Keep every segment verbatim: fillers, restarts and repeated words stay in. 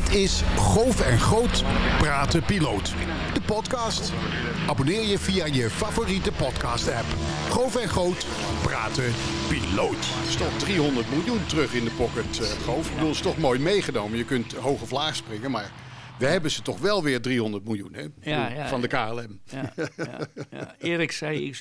Dit is Goof en Goot Praten Piloot, de podcast. Abonneer je via je favoriete podcast-app. Goof en Goot Praten Piloot. Er staat driehonderd miljoen terug in de pocket, uh, Goof. Ik bedoel, het is toch mooi meegenomen. Je kunt hoog of laag springen, maar... We hebben ze toch wel weer driehonderd miljoen, hè? Ja, ja, van de K L M. Ja, ja, ja, ja. Erik zei, ik,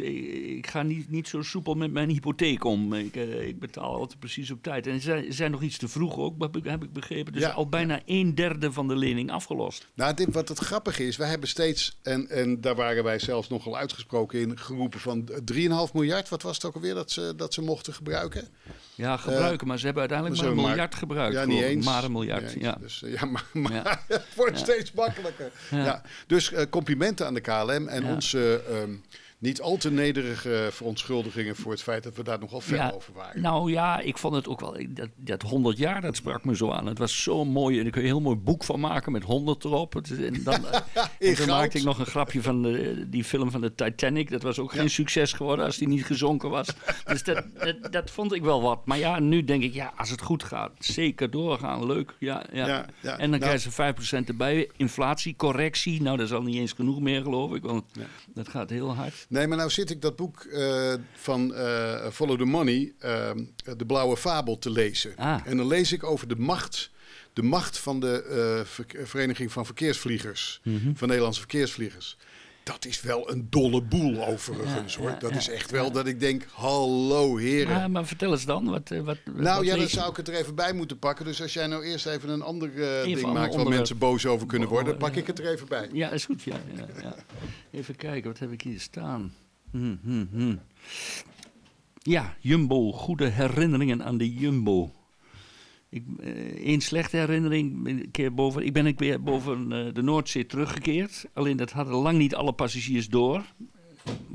ik ga niet, niet zo soepel met mijn hypotheek om. Ik, uh, ik betaal altijd precies op tijd. En ze zijn nog iets te vroeg ook, heb ik begrepen. Dus ja, al bijna een derde van de lening afgelost. Nou, dit, wat het grappige is, wij hebben steeds... En, en daar waren wij zelfs nogal uitgesproken in geroepen van drieënhalf miljard. Wat was het ook alweer dat ze, dat ze mochten gebruiken? Ja, gebruiken, uh, maar ze hebben uiteindelijk maar een miljard maar, gebruikt. Ja, niet eens. Maar een miljard, eens, ja. Dus, ja, maar... maar ja. Wordt ja. steeds makkelijker. Ja. Ja. Dus uh, complimenten aan de K L M en ja. onze uh, um, niet al te nederige verontschuldigingen voor het feit dat we daar nogal ver ja. over waren. Nou ja, ik vond het ook wel, dat, dat honderd jaar, dat sprak me zo aan. Het was zo mooi en daar kun je een heel mooi boek van maken met honderd erop. En dan, en dan maakte ik nog een grapje van de, die film van de Titanic. Dat was ook geen ja. succes geworden als die niet gezonken was. Dus dat, dat, dat vond ik wel wat. Maar ja, nu denk ik, ja, als het goed gaat, zeker doorgaan, leuk. Ja, ja. Ja, ja. En dan nou, krijgen ze vijf procent erbij. Inflatie, correctie, nou dat is al niet eens genoeg meer geloof ik, want ja. dat gaat heel hard. Nee, maar nou zit ik dat boek uh, van uh, Follow the Money, uh, de Blauwe Fabel, te lezen. Ah. En dan lees ik over de macht, de macht van de uh, ver- Vereniging van Verkeersvliegers, mm-hmm. van Nederlandse Verkeersvliegers. Dat is wel een dolle boel overigens, ja, hoor. Ja, dat ja, is echt wel ja. dat ik denk, hallo heren. Maar, maar vertel eens dan. Wat, wat, nou wat ja, dan zou ik het er even bij moeten pakken. Dus als jij nou eerst even een ander uh, even ding maakt onder... waar mensen boos over kunnen worden, dan pak ik het er even bij. Ja, is goed. Ja, ja, ja. Even kijken, wat heb ik hier staan? Hmm, hmm, hmm. Ja, Jumbo. Goede herinneringen aan de Jumbo. Eén slechte herinnering, een keer boven, ik ben een keer boven de Noordzee teruggekeerd. Alleen dat hadden lang niet alle passagiers door.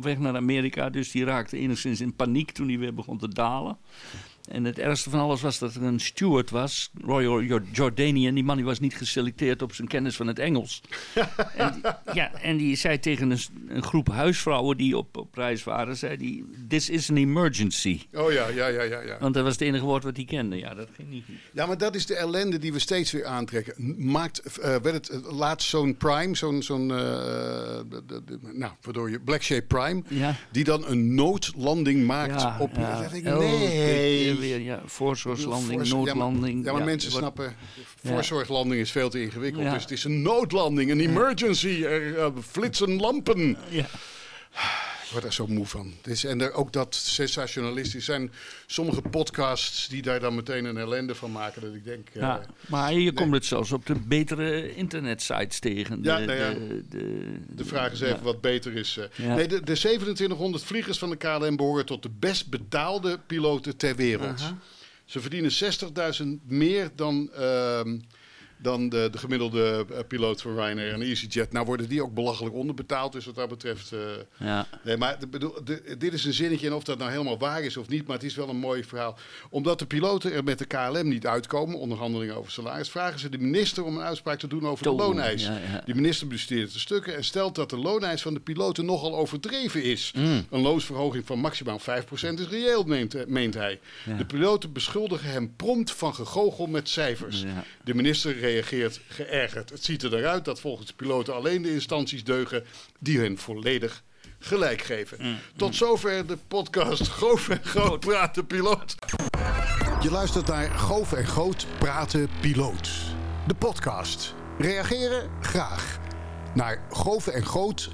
Weg naar Amerika, dus die raakte enigszins in paniek toen die weer begon te dalen. En het ergste van alles was dat er een steward was, Royal Jordanian. Die man die was niet geselecteerd op zijn kennis van het Engels. en, die, ja, en die zei tegen een, een groep huisvrouwen die op, op reis waren, zei die, this is an emergency. Oh ja, ja, ja, ja, ja. Want dat was het enige woord wat hij kende. Ja, dat ging niet goed. Ja, maar dat is de ellende die we steeds weer aantrekken. Maakt, uh, werd het laatst zo'n Prime, zo'n, zo'n uh, de, de, de, nou, waardoor je, Blackshape Prime, ja. die dan een noodlanding maakt ja, op... Ja. Dat denk ik, nee... Weer, ja, voorzorgslanding, Voorzor- noodlanding. Ja, maar, ja, maar ja, mensen wordt, snappen, voorzorgslanding ja. is veel te ingewikkeld. Ja. Dus het is een noodlanding, een emergency, er uh, flitsen lampen. Ja. Ik word daar zo moe van. Dus, en er, ook dat sensationalistisch zijn sommige podcasts die daar dan meteen een ellende van maken. Dat ik denk, uh, ja, maar je nee. komt het zelfs op de betere internetsites tegen. De, ja, nou ja. De, de, de vraag is even ja. wat beter is. Ja. Nee, de, de zevenentwintighonderd vliegers van de K L M behoren tot de best betaalde piloten ter wereld. Uh-huh. Ze verdienen zestigduizend meer dan... Uh, dan de, de gemiddelde piloot van Ryanair en EasyJet. Nou worden die ook belachelijk onderbetaald. Dus wat dat betreft... Uh, ja. Nee, maar de, bedoel, de, dit is een zinnetje. En of dat nou helemaal waar is of niet. Maar het is wel een mooi verhaal. Omdat de piloten er met de K L M niet uitkomen. Onderhandelingen over salaris. Vragen ze de minister om een uitspraak te doen over Toh, de looneis. Ja, ja. De minister bestudeert de stukken. En stelt dat de looneis van de piloten nogal overdreven is. Mm. Een loonsverhoging van maximaal vijf procent is reëel, meent, meent hij. Ja. De piloten beschuldigen hem prompt van gegoochel met cijfers. Ja. De minister reageert geërgerd. Het ziet er eruit dat volgens de piloten alleen de instanties deugen die hun volledig gelijk geven. Mm, mm. Tot zover de podcast Goof en Goot Praten Piloot. Je luistert naar Goof en Goot Praten Piloot. De podcast. Reageren? Graag. Naar goof en goot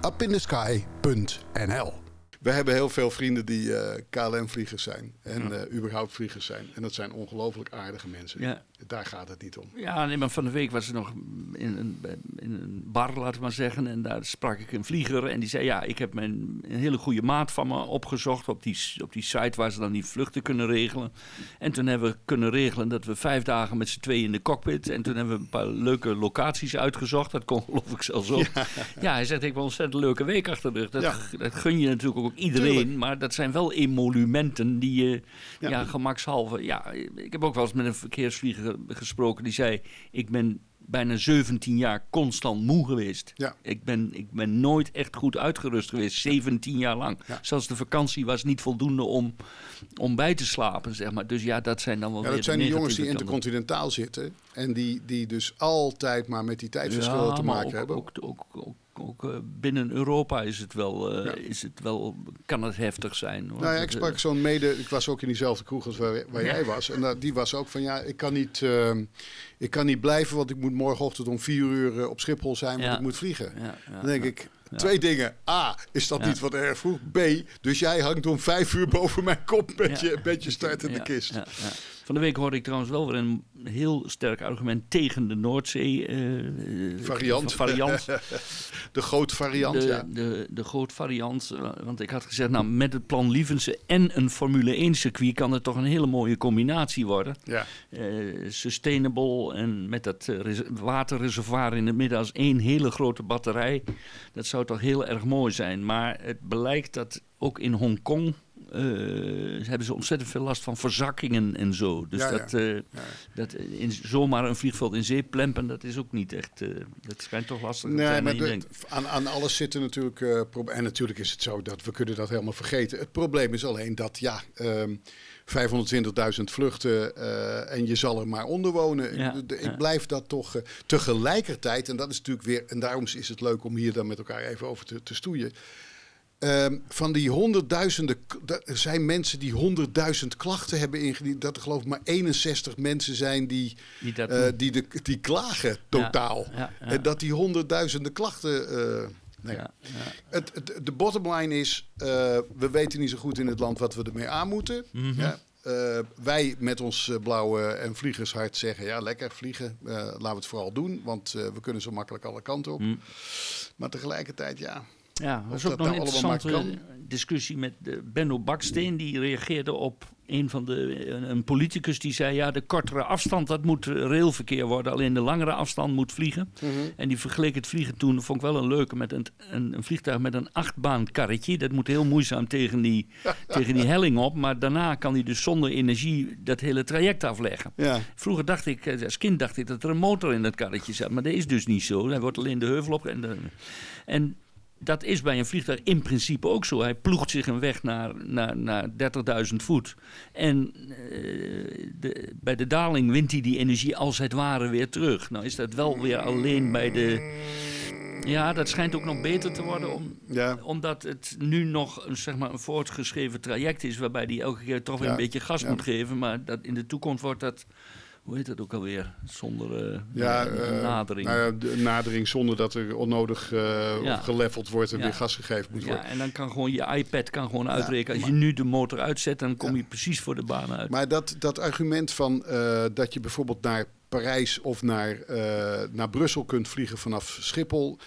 apenstaartje up in the sky punt n l. We hebben heel veel vrienden die uh, K L M-vliegers zijn en ja. uh, überhaupt vliegers zijn. En dat zijn ongelooflijk aardige mensen. Ja. Daar gaat het niet om. Ja, nee, maar van de week was er nog in een, in een bar, laten we maar zeggen. En daar sprak ik een vlieger en die zei... ja, ik heb mijn, een hele goede maat van me opgezocht op die, op die site... waar ze dan die vluchten kunnen regelen. En toen hebben we kunnen regelen dat we vijf dagen met z'n tweeën in de cockpit... en toen hebben we een paar leuke locaties uitgezocht. Dat kon geloof ik zelfs op. Ja, ja hij zegt, ik heb een ontzettend leuke week achter de rug. Dat, ja. dat gun je natuurlijk ook iedereen. Tuurlijk. Maar dat zijn wel emolumenten die je ja. ja, gemakshalve... Ja, ik heb ook wel eens met een verkeersvlieger ge gesproken die zei... ik ben bijna zeventien jaar constant moe geweest. Ja. Ik, ben, ik ben nooit echt goed uitgerust geweest, zeventien jaar lang. Ja. Zelfs de vakantie was niet voldoende om, om bij te slapen, zeg maar. Dus ja, dat zijn dan wel ja, weer dat zijn de die jongens die intercontinentaal zitten... en die, die dus altijd maar met die tijdverschillen ja, te maken ook, hebben. Ook, ook, ook, ook uh, binnen Europa is het wel, uh, ja. is het wel, kan het heftig zijn. Hoor. Nou ja, ik sprak zo'n mede, ik was ook in diezelfde kroeg als waar, waar ja. jij was. En uh, die was ook van, ja, ik kan niet, uh, ik kan niet blijven... want ik moet morgenochtend om vier uur uh, op Schiphol zijn, want ja. ik moet vliegen. Ja, ja, Dan denk ja. ik... Ja. Twee dingen. A, is dat ja. niet wat erg vroeg? B, dus jij hangt om vijf uur boven mijn kop met, ja. je, met je start in ja. de kist. Ja. Ja. Van de week hoorde ik trouwens wel weer een heel sterk argument tegen de Noordzee. Uh, variant. variant. De goot variant, de, ja. De, de goot variant. Want ik had gezegd, nou, met het plan Lievense en een Formule één circuit kan het toch een hele mooie combinatie worden. Ja. Uh, sustainable en met dat waterreservoir in het midden als één hele grote batterij. Dat zou toch heel erg mooi zijn. Maar het blijkt dat ook in Hongkong... Uh, hebben ze ontzettend veel last van verzakkingen en zo. Dus ja, dat, ja. Uh, ja. dat in zomaar een vliegveld in zee plempen, dat is ook niet echt... Uh, dat schijnt toch lastig te nee, zijn, maar de, aan, aan alles zitten natuurlijk... Uh, en natuurlijk is het zo dat we kunnen dat helemaal vergeten. Het probleem is alleen dat, ja... Um, vijfhonderdtwintigduizend vluchten uh, en je zal er maar onder wonen. Ja, ik, ik ja. blijf dat toch uh, tegelijkertijd, en dat is natuurlijk weer, en daarom is het leuk om hier dan met elkaar even over te, te stoeien. Um, van die honderdduizenden, er zijn mensen die honderdduizend klachten hebben ingediend. Dat er geloof ik maar eenenzestig mensen zijn die, die, dat uh, die, de, die klagen totaal. Ja, ja, ja. En dat die honderdduizenden klachten... Uh, Nee. Ja, ja. Het, het, de bottom line is, uh, we weten niet zo goed in het land wat we ermee aan moeten. Mm-hmm. Ja? uh, wij met ons uh, blauwe en vliegershart zeggen, ja lekker vliegen, uh, laten we het vooral doen. Want uh, we kunnen zo makkelijk alle kanten op. Mm. Maar tegelijkertijd, ja, ja was of ook dat nou allemaal maar kan. Dat is ook nog een interessante discussie met uh, Benno Baksteen, die reageerde op... Een van de, een politicus die zei... ja, de kortere afstand, dat moet railverkeer worden. Alleen de langere afstand moet vliegen. Mm-hmm. En die vergeleek het vliegen toen, vond ik wel een leuke... met een, een, een vliegtuig met een achtbaankarretje. Dat moet heel moeizaam tegen die, tegen die helling op. Maar daarna kan hij dus zonder energie dat hele traject afleggen. Ja. Vroeger dacht ik, als kind dacht ik... dat er een motor in dat karretje zat. Maar dat is dus niet zo. Hij wordt alleen de heuvel op. En, de, en dat is bij een vliegtuig in principe ook zo. Hij ploegt zich een weg naar, naar, naar dertigduizend voet. En uh, de, bij de daling wint hij die energie als het ware weer terug. Nou is dat wel weer alleen bij de... Ja, dat schijnt ook nog beter te worden. Om, ja. Omdat het nu nog een, zeg maar, een voortgeschreven traject is... waarbij hij elke keer toch weer ja. een beetje gas ja. moet geven. Maar dat in de toekomst wordt dat... Hoe heet dat ook alweer? Zonder uh, ja, uh, nadering. Uh, de nadering zonder dat er onnodig uh, ja. geleveld wordt en ja. weer gas gegeven moet ja, worden. En dan kan gewoon je iPad kan gewoon ja, uitrekenen. Als maar, je nu de motor uitzet, dan kom ja. je precies voor de baan uit. Maar dat, dat argument van uh, dat je bijvoorbeeld naar Parijs of naar, uh, naar Brussel kunt vliegen vanaf Schiphol...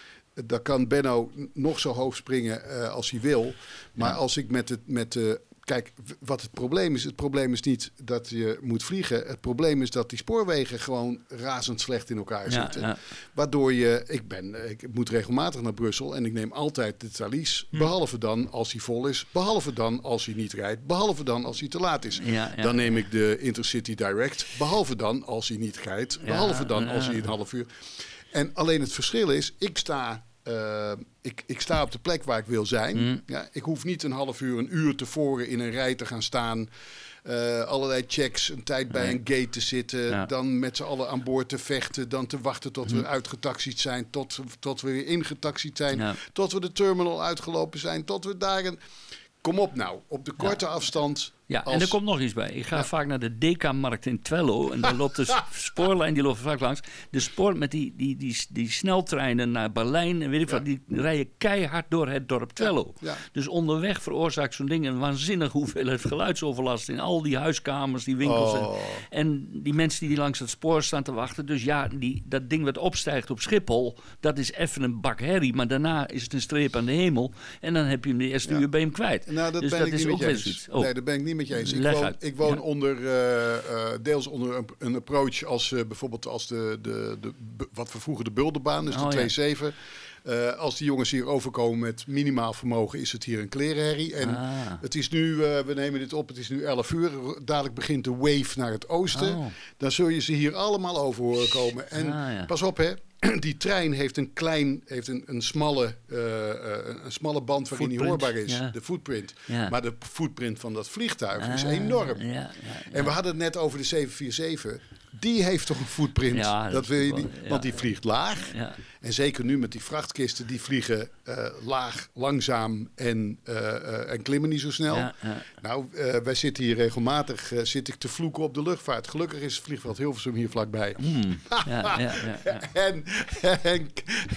Daar kan Benno nog zo hoog springen uh, als hij wil. Maar ja. als ik met de... Met de Kijk, wat het probleem is, het probleem is niet dat je moet vliegen. Het probleem is dat die spoorwegen gewoon razend slecht in elkaar ja, zitten. Ja. Waardoor je, ik ben, ik moet regelmatig naar Brussel en ik neem altijd de Thalys. Hm. Behalve dan als hij vol is, behalve dan als hij niet rijdt, behalve dan als hij te laat is. Ja, ja, dan neem ja. ik de Intercity Direct, behalve dan als hij niet rijdt, behalve ja, dan ja. als hij een half uur... En alleen het verschil is, ik sta... Uh, ik, ik sta op de plek waar ik wil zijn. Mm. Ja, ik hoef niet een half uur, een uur tevoren in een rij te gaan staan. Uh, allerlei checks, een tijd bij nee. een gate te zitten. Ja. Dan met z'n allen aan boord te vechten. Dan te wachten tot mm. we uitgetaxied zijn. Tot, tot we weer ingetaxied zijn. Ja. Tot we de terminal uitgelopen zijn. Tot we daar... Een... Kom op nou, op de korte ja. afstand... Ja, als... en er komt nog iets bij. Ik ga ja. vaak naar de Deka Markt in Twello. En daar loopt de spoorlijn, die loopt vaak langs. De spoor met die, die, die, die sneltreinen naar Berlijn en weet ik ja. wat. Die rijden keihard door het dorp Twello. Ja. Ja. Dus onderweg veroorzaakt zo'n ding een waanzinnige hoeveelheid geluidsoverlast. In al die huiskamers, die winkels. Oh. En, en die mensen die, die langs het spoor staan te wachten. Dus ja, die, dat ding wat opstijgt op Schiphol. Dat is even een bak herrie. Maar daarna is het een streep aan de hemel. En dan heb je hem de eerste ja. uur bij hem kwijt. Nou, dat dus ben dat ik is niet ook weer zoiets. Oh. Nee, dat ben ik niet niet met je eens. Ik Leg woon, uit. Ik woon ja. onder, uh, uh, deels onder een, een approach als uh, bijvoorbeeld als de, de, de, de wat we vroeger de Bulderbaan, dus oh, de twee zeven. Ja. Uh, als die jongens hier overkomen met minimaal vermogen, is het hier een klerenherrie. En ah. het is nu, uh, we nemen dit op, het is nu elf uur. Dadelijk begint de wave naar het oosten. Oh. Dan zul je ze hier allemaal over horen komen. En ah, ja. pas op, hè. Die trein heeft een klein, heeft een, een, smalle, uh, een smalle band waarin hij hoorbaar is. Ja. De footprint. Ja. Maar de footprint van dat vliegtuig ah, is enorm. Ja, ja, ja. En we hadden het net over de zeven vier zeven. Die heeft toch een footprint? Ja, dat wil je niet, ja. Want die vliegt laag. Ja. En zeker nu met die vrachtkisten, die vliegen uh, laag, langzaam en, uh, uh, en klimmen niet zo snel. Ja, ja. Nou, uh, wij zitten hier regelmatig uh, zit ik te vloeken op de luchtvaart. Gelukkig is het vliegveld Hilversum hier vlakbij. Mm. ja, ja, ja, ja. En, en,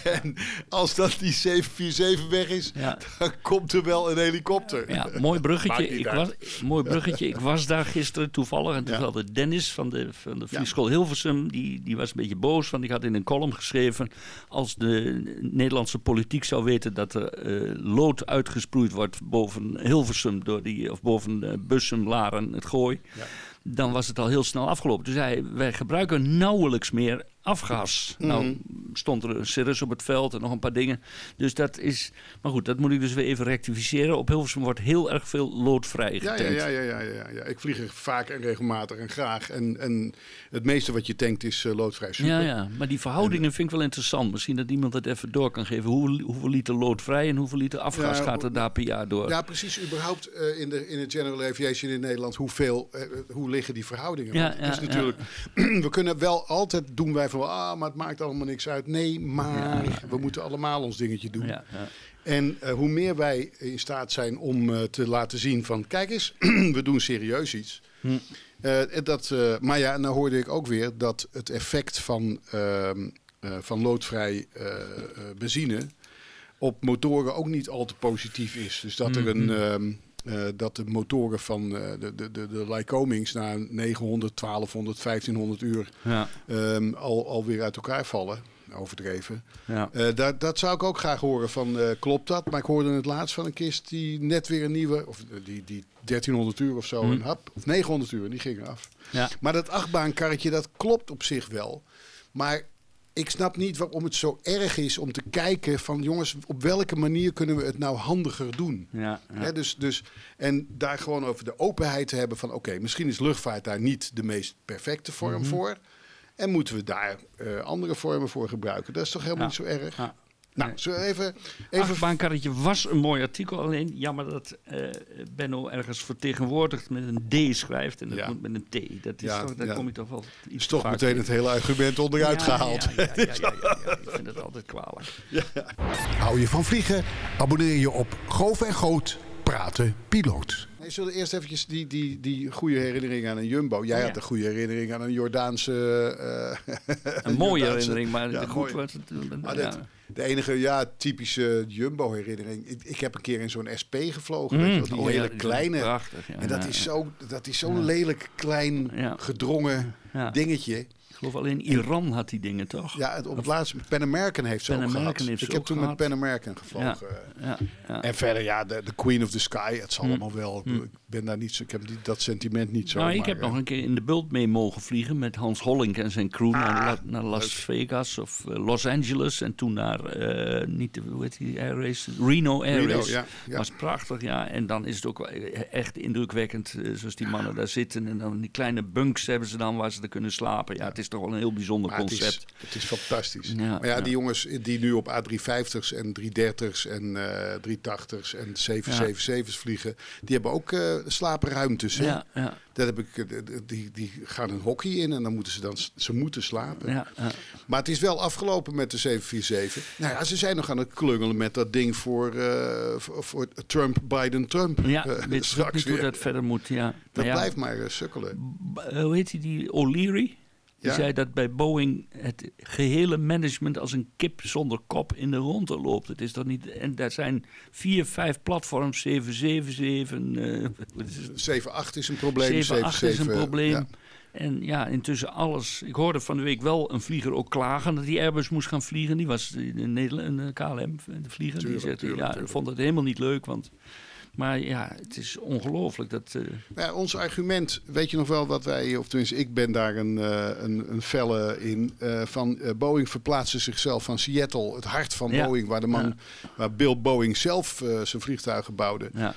en als dat die zeven vier zeven weg is, ja. dan komt er wel een helikopter. Ja, mooi bruggetje. Ik was, mooi bruggetje. Ik was daar gisteren toevallig en toen ja. hadden Dennis van de, van de ja. School Hilversum, die, die was een beetje boos, want ik had in een column geschreven: als de Nederlandse politiek zou weten dat er uh, lood uitgesproeid wordt boven Hilversum, door die, of boven uh, Bussum, Laren, het Gooi, ja. dan was het al heel snel afgelopen. Dus hij, wij gebruiken nauwelijks meer afgas. Mm. Nou stond er een cirrus op het veld en nog een paar dingen. Dus dat is... Maar goed, dat moet ik dus weer even rectificeren. Op Hilversum wordt heel erg veel loodvrij getankt. Ja, ja, ja, ja, ja, ja. Ik vlieg er vaak en regelmatig en graag. En, en het meeste wat je tankt is uh, loodvrij super. Ja, ja, maar die verhoudingen en, vind ik wel interessant. Misschien dat iemand het even door kan geven. Hoe, hoeveel liter loodvrij en hoeveel liter afgas ja, gaat er daar per jaar door? Ja, precies. Überhaupt uh, in, de, in de General Aviation in Nederland, hoeveel, uh, hoe liggen die verhoudingen? Ja, ja, is natuurlijk, ja. We kunnen wel altijd, doen wij van, ah, maar het maakt allemaal niks uit. Nee, maar ja, we moeten allemaal ons dingetje doen. Ja, ja. En uh, hoe meer wij in staat zijn om uh, te laten zien van, kijk eens, we doen serieus iets. Hm. Uh, dat, uh, maar ja, nou hoorde ik ook weer dat het effect van, uh, uh, van loodvrij uh, uh, benzine op motoren ook niet al te positief is. Dus dat hm. er een... Uh, Uh, dat de motoren van uh, de, de, de Lycomings na negenhonderd, twaalfhonderd, vijftienhonderd uur ja. um, al, alweer uit elkaar vallen. Overdreven. Ja. Uh, dat, dat zou ik ook graag horen van, uh, klopt dat? Maar ik hoorde het laatst van een kist die net weer een nieuwe, of die, die dertienhonderd uur of zo, mm. een hap, of negenhonderd uur, die ging af. Ja. Maar dat achtbaankarretje, dat klopt op zich wel. Maar ik snap niet waarom het zo erg is om te kijken van, jongens, op welke manier kunnen we het nou handiger doen? Ja, ja. He, dus, dus, en daar gewoon over de openheid te hebben van, oké, okay, misschien is luchtvaart daar niet de meest perfecte vorm mm-hmm. voor. En moeten we daar uh, andere vormen voor gebruiken? Dat is toch helemaal ja. niet zo erg? Ja. Nou, zo even... even... Achtbaankarretje was een mooi artikel. Alleen jammer dat uh, Benno ergens vertegenwoordigd met een D schrijft. En dat ja. moet met een T. Dat is ja, toch, daar ja. kom je toch wel iets is toch meteen in. Het hele argument onderuit ja, gehaald. Ja, ja, ja, ja, ja, ja, ja. Ik vind het altijd kwalijk. Ja. Hou je van vliegen? Abonneer je op Goof en Goot Praten Piloot. Nee, zullen we eerst eventjes die, die, die goede herinnering aan een Jumbo. Jij ja. had een goede herinnering aan een Jordaanse... Uh, een mooie Jordaanse, herinnering, maar ja, goed was het... Maar ja. dit, de enige ja, typische Jumbo-herinnering. Ik, ik heb een keer in zo'n S P gevlogen. Mm. Weet je, die oh, hele ja, kleine. Die prachtig, ja. En dat is zo'n zo ja. lelijk, klein, ja. gedrongen ja. dingetje. Ik geloof alleen Iran had die dingen, toch? Ja, het, op het laatste. Pan American heeft ze Pan ook American gehad. Heeft ik heb toen gehad. met Pan American gevlogen. Ja, ja, ja. En verder, ja, de, de Queen of the Sky. Het zal mm. allemaal wel. Mm. Ik ben daar niet zo, ik heb die, dat sentiment niet zo. Nou, ik heb hè. nog een keer in de bult mee mogen vliegen met Hans Hollink en zijn crew ah, naar, La, naar Las leuk. Vegas of uh, Los Angeles. En toen naar, uh, niet de, hoe heet die Air Race? Reno Air Reno, Race. Ja, ja. Was prachtig, ja. En dan is het ook echt indrukwekkend, uh, zoals die mannen daar zitten. En dan die kleine bunks hebben ze dan waar ze er kunnen slapen. Ja, het is toch wel een heel bijzonder maar concept. Het is, het is fantastisch. Ja, maar ja, ja, die jongens die nu op A driehonderdvijftig's en driehonderddertig's en uh, driehonderdtachtig's en zevenhonderdzevenenzeventig's ja. vliegen, die hebben ook uh, slaapruimtes. Ja, ja. Dat heb ik, die, die gaan een hockey in en dan moeten ze dan ze moeten slapen. Ja, ja. Maar het is wel afgelopen met de zeven vier zeven. Nou ja, ze zijn nog aan het klungelen met dat ding voor, uh, voor, voor Trump, Biden, Trump. Ja, uh, weet straks niet weer. Hoe dat verder moet. Ja. Dat ja. blijft maar uh, sukkelen. B- hoe heet die, die O'Leary? Die ja? zei dat bij Boeing het gehele management als een kip zonder kop in de ronde loopt. Het is toch niet, en daar zijn vier, vijf platforms, zeven zeven zeven... Uh, zeven acht is een probleem. zeven acht is een probleem. Ja. En ja, intussen alles. Ik hoorde van de week wel een vlieger ook klagen dat die Airbus moest gaan vliegen. Die was in Nederland, een K L M-vlieger. Die zegt, tuurlijk, ja, tuurlijk. vond het helemaal niet leuk, want... Maar ja, het is ongelooflijk dat... Uh... Ja, ons argument, weet je nog wel dat wij, of tenminste ik ben daar een, uh, een, een felle in, uh, van uh, Boeing verplaatste zichzelf van Seattle, het hart van ja. Boeing, waar de man, ja. waar Bill Boeing zelf uh, zijn vliegtuigen bouwde, ja.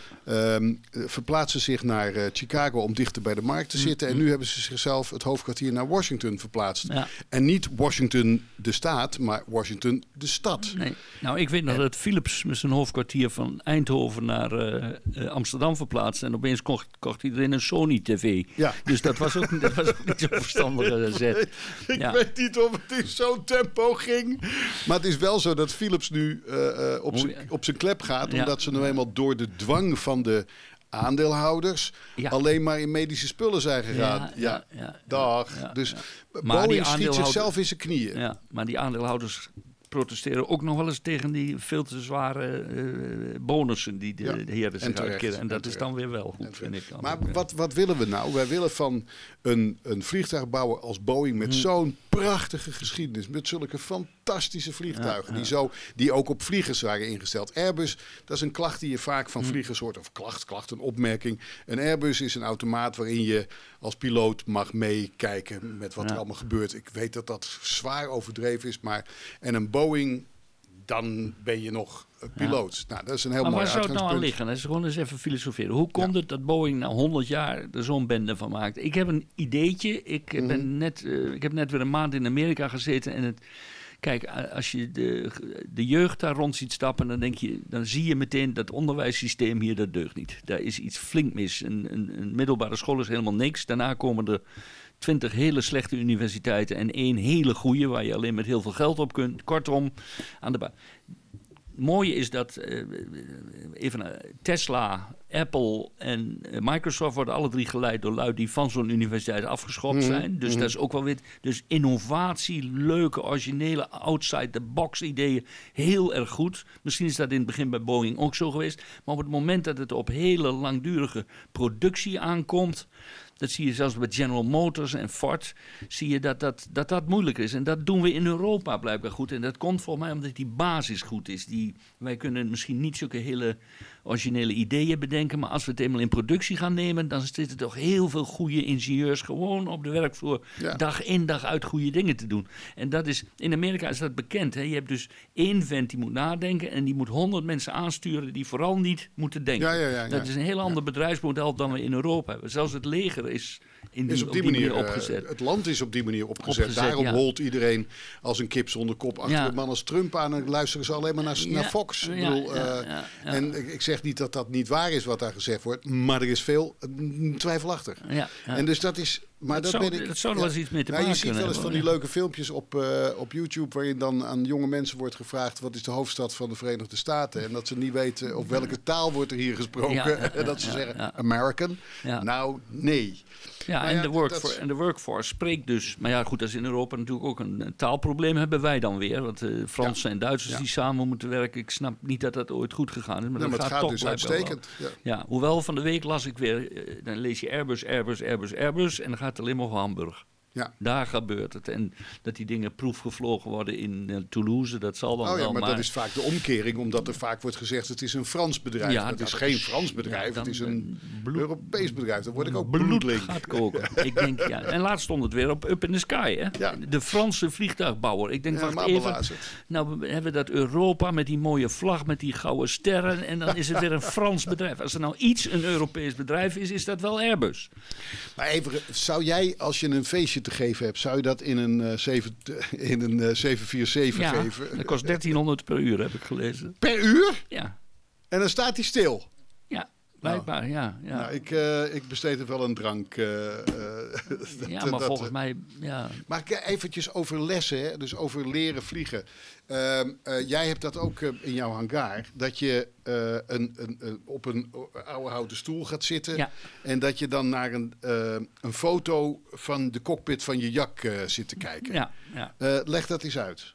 um, verplaatste zich naar uh, Chicago om dichter bij de markt te mm-hmm. zitten. En nu hebben ze zichzelf het hoofdkwartier naar Washington verplaatst. Ja. En niet Washington de staat, maar Washington de stad. Nee. Nou, ik weet nog en... dat Philips met zijn hoofdkwartier van Eindhoven naar uh, uh, Amsterdam verplaatst. En opeens kocht, kocht iedereen een Sony-tv. Ja. Dus dat was ook, dat was ook niet zo'n verstandige zet. Ik ja. weet niet of het in zo'n tempo ging. Maar het is wel zo dat Philips nu uh, op zijn klep gaat. Omdat ja. ze nou eenmaal door de dwang van de aandeelhouders ja. alleen maar in medische spullen zijn gegaan. Ja, ja, ja, ja, dag. Ja, dus ja. Boeing schiet aandeelhouders... zichzelf in zijn knieën. Ja, maar die aandeelhouders protesteren ook nog wel eens tegen die veel te zware uh, bonussen die de, ja, de heren zich uitkeren. En dat en is dan weer wel goed, vind ik. Dan maar wat, wat willen we nou? Wij willen van een, een vliegtuigbouwer als Boeing met hmm. zo'n prachtige geschiedenis, met zulke fantastische vliegtuigen, ja, ja. Die, zo, die ook op vliegers waren ingesteld. Airbus, dat is een klacht die je vaak van hmm. vliegers hoort, of klacht, klacht, een opmerking. Een Airbus is een automaat waarin je als piloot mag meekijken met wat ja. er allemaal gebeurt. Ik weet dat dat zwaar overdreven is, maar en een Boeing, dan ben je nog piloot. Ja. Nou, dat is een heel maar mooi uitgangspunt. Maar waar zou het nou aan liggen? Dat is gewoon eens even filosoferen. Hoe komt ja. het dat Boeing na honderd jaar er zo'n bende van maakt? Ik heb een ideetje. Ik, mm-hmm. ben net, uh, ik heb net weer een maand in Amerika gezeten en het... Kijk, als je de, de jeugd daar rond ziet stappen, dan, denk je, dan zie je meteen dat onderwijssysteem hier, dat deugt niet. Daar is iets flink mis. Een, een, een middelbare school is helemaal niks. Daarna komen er twintig hele slechte universiteiten en één hele goede, waar je alleen met heel veel geld op kunt. Kortom, aan de baan. Het mooie is dat uh, even, uh, Tesla, Apple en uh, Microsoft worden alle drie geleid door lui die van zo'n universiteit afgeschopt mm-hmm. zijn. Dus mm-hmm. dat is ook wel weer. Dus innovatie, leuke, originele, outside-the-box ideeën, heel erg goed. Misschien is dat in het begin bij Boeing ook zo geweest. Maar op het moment dat het op hele langdurige productie aankomt, dat zie je zelfs bij General Motors en Ford, zie je dat dat, dat dat moeilijk is. En dat doen we in Europa blijkbaar goed. En dat komt volgens mij omdat die basis goed is. Die, wij kunnen misschien niet zulke hele originele ideeën bedenken, maar als we het eenmaal in productie gaan nemen, dan zitten toch heel veel goede ingenieurs gewoon op de werkvloer ja. dag in dag uit goede dingen te doen. En dat is, in Amerika is dat bekend. Hè? Je hebt dus één vent die moet nadenken en die moet honderd mensen aansturen die vooral niet moeten denken. Ja, ja, ja, ja. Dat is een heel ander ja. bedrijfsmodel dan we in Europa hebben. Zelfs het leger is in die, is op die, op die manier, manier opgezet. Uh, het land is op die manier opgezet. opgezet Daarom ja. holt iedereen als een kip zonder kop achter ja. een man als Trump aan en luisteren ze alleen maar naar, ja. naar Fox. Ja, ik bedoel, ja, ja, uh, ja, ja. En ik, ik zeg niet dat dat niet waar is wat daar gezegd wordt, maar er is veel twijfelachtig. Ja, ja. En dus dat is... Maar dat, dat, zou, ik, dat zou er ja, wel eens iets mee te nou, maken hebben. Je ziet wel eens van die leuke filmpjes op, uh, op YouTube, waarin dan aan jonge mensen wordt gevraagd wat is de hoofdstad van de Verenigde Staten. En dat ze niet weten op welke taal wordt er hier gesproken. Ja, ja, ja, en dat ze ja, zeggen ja. American. Ja. Nou, nee. Ja, en, ja de work for, en de workforce spreekt dus. Maar ja, goed, dat is in Europa natuurlijk ook een, een taalprobleem hebben wij dan weer. Want uh, Fransen ja. en Duitsers ja. die samen moeten werken. Ik snap niet dat dat ooit goed gegaan is. Maar, ja, maar dat gaat, gaat dus uitstekend. Ja. Ja, hoewel, van de week las ik weer, uh, dan lees je Airbus, Airbus, Airbus, Airbus. En dan gaat alleen maar over Hamburg. Ja. Daar gebeurt het. En dat die dingen proefgevlogen worden in uh, Toulouse, dat zal dan oh ja, wel. Maar, maar dat is vaak de omkering, omdat er vaak wordt gezegd het is een Frans bedrijf. Ja, het dat is geen Frans bedrijf, ja, het is een bloed, Europees bedrijf. Dan word ik ook bloedlink. Gaat koken. Ik denk, ja. En laatst stond het weer op Up in the Sky. Hè? Ja. De Franse vliegtuigbouwer. Ik denk, ja, wacht even. Nou, we hebben dat Europa met die mooie vlag, met die gouden sterren. En dan is het weer een Frans bedrijf. Als er nou iets een Europees bedrijf is, is dat wel Airbus. Maar even, zou jij, als je een feestje te geven hebt, zou je dat in een, uh, zeven, in een uh, zeven vier zeven ja, geven? Dat kost dertienhonderd per uur, heb ik gelezen. Per uur? Ja. En dan staat hij stil? Ja, blijkbaar, nou. ja. ja. Nou, ik, uh, ik besteed er wel een drank. Uh, dat, ja, maar dat, volgens uh, mij... Ja. Maar ik eventjes over lessen, hè? Dus over leren vliegen. Uh, uh, jij hebt dat ook uh, in jouw hangar, dat je uh, een, een, een, op een oude houten stoel gaat zitten ja. en dat je dan naar een, uh, een foto van de cockpit van je jak uh, zit te kijken. Ja, ja. Uh, leg dat eens uit.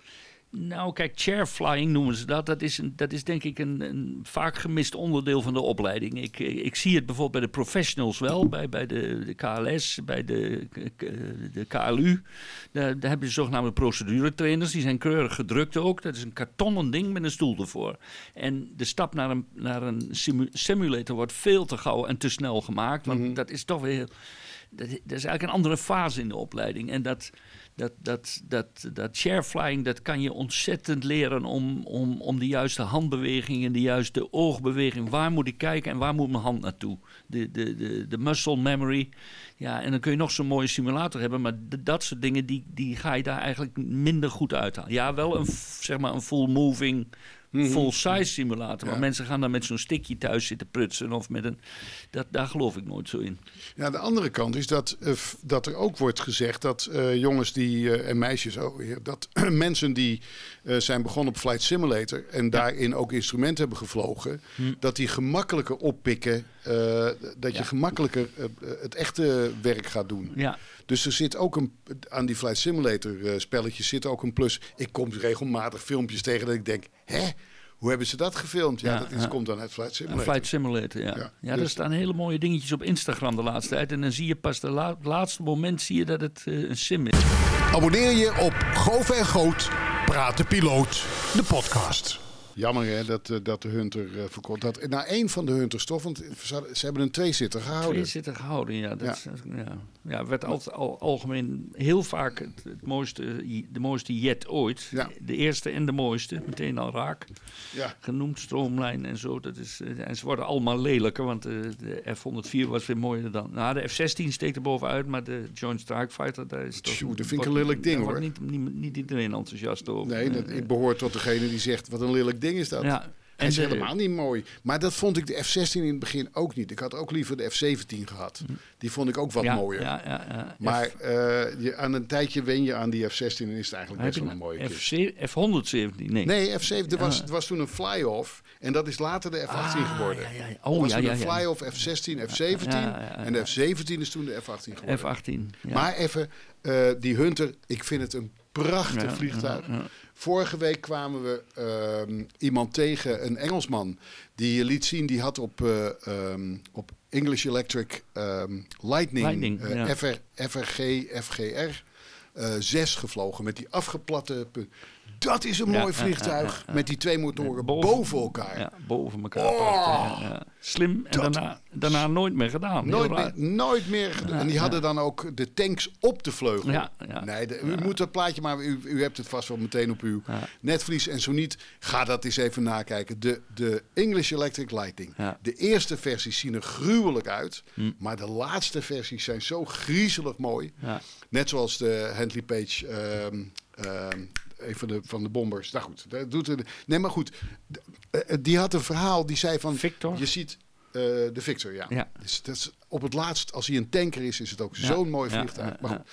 Nou, kijk, chairflying noemen ze dat. Dat is, een, dat is denk ik een, een vaak gemist onderdeel van de opleiding. Ik, ik zie het bijvoorbeeld bij de professionals wel, bij, bij de, de K L S, bij de, de K L U. Daar, daar heb je zogenaamde proceduretrainers. Die zijn keurig gedrukt ook. Dat is een kartonnen ding met een stoel ervoor. En de stap naar een, naar een simu- simulator wordt veel te gauw en te snel gemaakt. Want mm-hmm. dat is toch weer... Dat, dat is eigenlijk een andere fase in de opleiding. En dat... Dat, dat, dat, dat chairflying, dat kan je ontzettend leren om, om, om de juiste handbeweging en de juiste oogbeweging. Waar moet ik kijken en waar moet mijn hand naartoe? De, de, de, de muscle memory. Ja, en dan kun je nog zo'n mooie simulator hebben, maar d- dat soort dingen, die, die ga je daar eigenlijk minder goed uithalen. Ja, wel een, zeg maar een full moving, mm-hmm. full size simulator. Maar ja. mensen gaan daar met zo'n stickje thuis zitten prutsen of met een... Dat, daar geloof ik nooit zo in. Ja, de andere kant is dat, uh, dat er ook wordt gezegd dat uh, jongens die Die, uh, en meisjes, oh, dat mensen die uh, zijn begonnen op Flight Simulator en ja. daarin ook instrumenten hebben gevlogen, hm. dat die gemakkelijker oppikken, uh, dat ja. je gemakkelijker uh, het echte werk gaat doen. Ja. Dus er zit ook een, aan die Flight Simulator uh, spelletjes zit ook een plus. Ik kom regelmatig filmpjes tegen dat ik denk, hè? Hoe hebben ze dat gefilmd? Ja, ja dat is, ja. komt dan uit Flight Simulator. Flight Simulator, ja. Ja, ja dus. Er staan hele mooie dingetjes op Instagram de laatste tijd. En dan zie je pas de la- laatste moment zie je dat het uh, een sim is. Abonneer je op Goof en Goot, Praat de Piloot, de podcast. Jammer hè, dat, uh, dat de Hunter uh, verkort had. Nou, één van de Hunters toch, want ze hebben een tweezitter gehouden. Tweezitter gehouden, ja. Dat ja. ja. ja werd altijd al, algemeen heel vaak het, het mooiste, de mooiste jet ooit. Ja. De eerste en de mooiste, meteen al raak. Ja. Genoemd, stroomlijn en zo. Dat is, en ze worden allemaal lelijker, want de, de F honderdvier was weer mooier dan. Nou, de F zestien steekt er bovenuit, maar de Joint Strike Fighter, daar is toch... Tjoe, dat vind ik een lelijk ding, hoor. Niet, niet, niet iedereen enthousiast over. Nee, dat, ik behoor tot degene die zegt, wat een lelijk ding. Is dat. Ja, en hij is de, helemaal niet mooi. Maar dat vond ik de F zestien in het begin ook niet. Ik had ook liever de F zeventien gehad. Die vond ik ook wat ja, mooier. Ja, ja, ja. Maar F... uh, je, aan een tijdje wen je aan die F zestien en is het eigenlijk best wel een mooie kist. F honderd zeventien? Nee, nee F zeventien ja. was, was toen een fly-off. En dat is later de F achttien ah, geworden. Ja, ja, ja. Oh, was ja, ja, een fly-off F zestien, F zeventien. Ja, ja, ja, ja. En de F zeventien is toen de F achttien geworden. F achttien, ja. Maar even, uh, die Hunter, ik vind het een prachtig ja, vliegtuig. Ja, ja. Vorige week kwamen we uh, iemand tegen, een Engelsman, die liet zien, die had op, uh, um, op English Electric um, Lightning, Lightning uh, ja. FR, FRG, FGR uh, zes gevlogen met die afgeplatte punt. Dat is een ja, mooi vliegtuig ja, ja, ja. met die twee motoren boven, boven elkaar. Ja, boven elkaar. Oh, ja, ja. Slim en dat, daarna, daarna nooit meer gedaan. Nooit meer, nooit meer gedaan. Ja, en die ja. hadden dan ook de tanks op de vleugel. Ja, ja, nee, de, u ja. moet dat plaatje, maar u, u hebt het vast wel meteen op uw ja. netvlies. En zo niet, ga dat eens even nakijken. De, de English Electric Lighting. Ja. De eerste versies zien er gruwelijk uit. Hm. Maar de laatste versies zijn zo griezelig mooi. Ja. Net zoals de Handley Page... Um, um, Even de, van de bombers. Nou goed, dat doet het. Nee, maar goed. Die had een verhaal. Die zei van. Victor? Je ziet uh, de Victor, ja. ja. Dus dat is, op het laatst, als hij een tanker is, is het ook ja. zo'n mooi vliegtuig. Ja, ja, ja. Maar goed.